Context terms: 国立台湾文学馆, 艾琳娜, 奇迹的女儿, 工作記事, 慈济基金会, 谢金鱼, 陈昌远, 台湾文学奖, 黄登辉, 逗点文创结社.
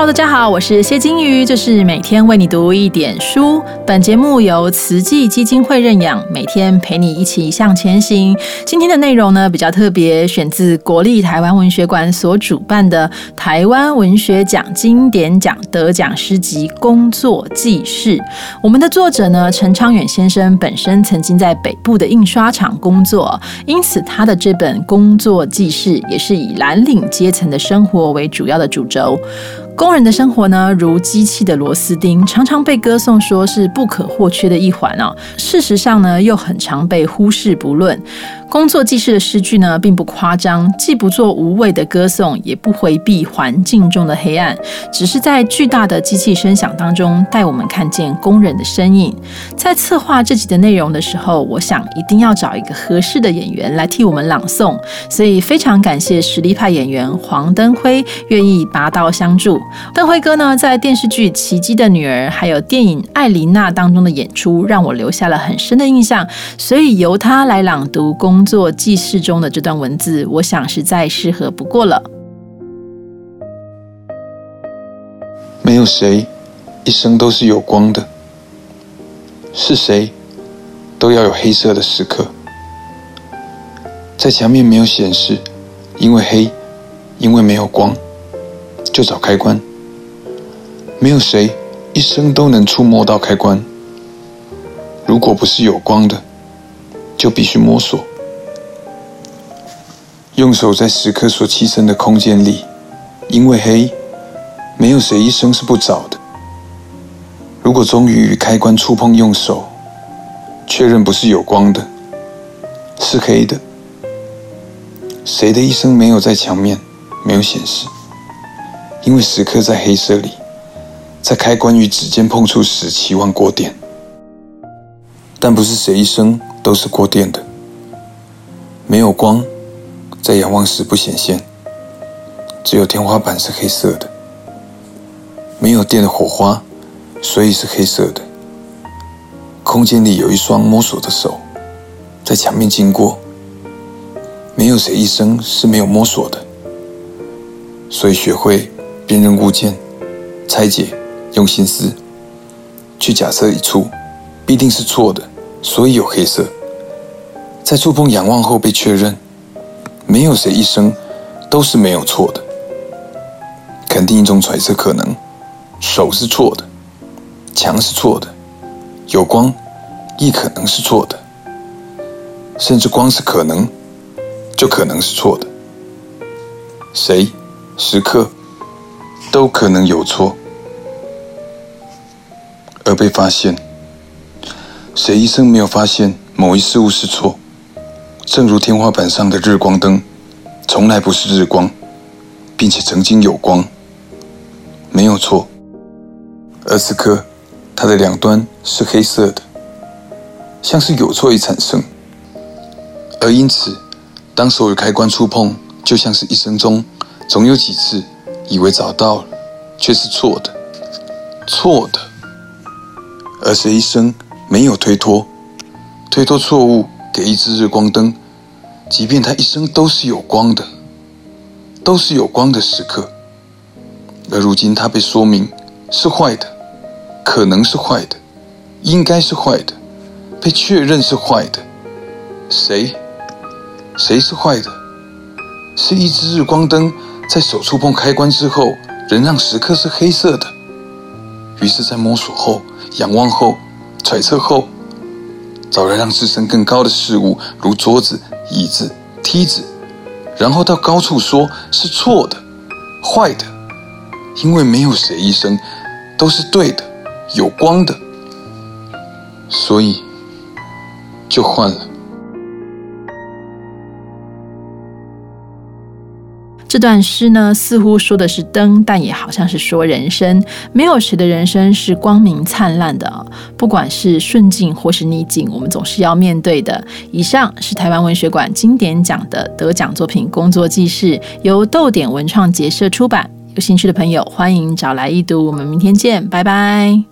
Hello， 大家好，我是谢金鱼，这是每天为你读一点书。本节目由慈济基金会认养，每天陪你一起向前行。今天的内容呢比较特别，选自国立台湾文学馆所主办的台湾文学奖经典奖得奖诗集《工作记事》。我们的作者呢陈昌远先生本身曾经在北部的印刷厂工作，因此他的这本《工作记事》也是以蓝领阶层的生活为主要的主轴。工人的生活呢，如机器的螺丝钉，常常被歌颂说是不可或缺的一环哦。事实上呢，又很常被忽视不论。工作记事的诗句呢，并不夸张，既不做无谓的歌颂，也不回避环境中的黑暗，只是在巨大的机器声响当中，带我们看见工人的身影。在策划这集的内容的时候，我想一定要找一个合适的演员来替我们朗诵，所以非常感谢实力派演员黄登辉愿意拔刀相助。邓辉哥呢，在电视剧《奇迹的女儿》还有电影《艾琳娜》当中的演出，让我留下了很深的印象。所以由他来朗读《工作记事》中的这段文字，我想是再适合不过了。没有谁一生都是有光的，是谁都要有黑色的时刻。在墙面没有显示，因为黑，因为没有光。就找开关，没有谁一生都能触摸到开关。如果不是有光的，就必须摸索。用手在时刻所栖身的空间里，因为黑，没有谁一生是不找的。如果终于与开关触碰，用手确认不是有光的，是黑的，谁的一生没有在墙面，没有显示。因为时刻在黑色里，在开关与指尖碰触时期望过电，但不是谁一生都是过电的。没有光，在仰望时不显现，只有天花板是黑色的。没有电的火花，所以是黑色的。空间里有一双摸索的手，在墙面经过。没有谁一生是没有摸索的，所以学会辨认物件，拆解，用心思去假设一处必定是错的，所以有黑色。在触碰仰望后被确认，没有谁一生都是没有错的。肯定一种揣测可能，手是错的，墙是错的，有光亦可能是错的，甚至光是可能，就可能是错的。谁时刻都可能有错而被发现，谁一生没有发现某一事物是错？正如天花板上的日光灯从来不是日光，并且曾经有光，没有错，而此刻它的两端是黑色的，像是有错已产生。而因此当手与开关触碰，就像是一生中总有几次以为找到了，却是错的，错的。而谁一生没有推脱错误给一只日光灯，即便他一生都是有光的，都是有光的时刻。而如今他被说明是坏的，可能是坏的，应该是坏的，被确认是坏的。谁是坏的？是一只日光灯在手触碰开关之后，仍让时刻是黑色的。于是在摸索后、仰望后、揣测后，找来让自身更高的事物，如桌子、椅子、梯子，然后到高处说是错的、坏的，因为没有谁一生都是对的、有光的，所以就换了。这段诗呢，似乎说的是灯，但也好像是说人生。没有谁的人生是光明灿烂的哦，不管是顺境或是逆境，我们总是要面对的。以上是台湾文学馆经典奖的得奖作品《工作记事》，由逗点文创结社出版。有兴趣的朋友，欢迎找来一读。我们明天见，拜拜。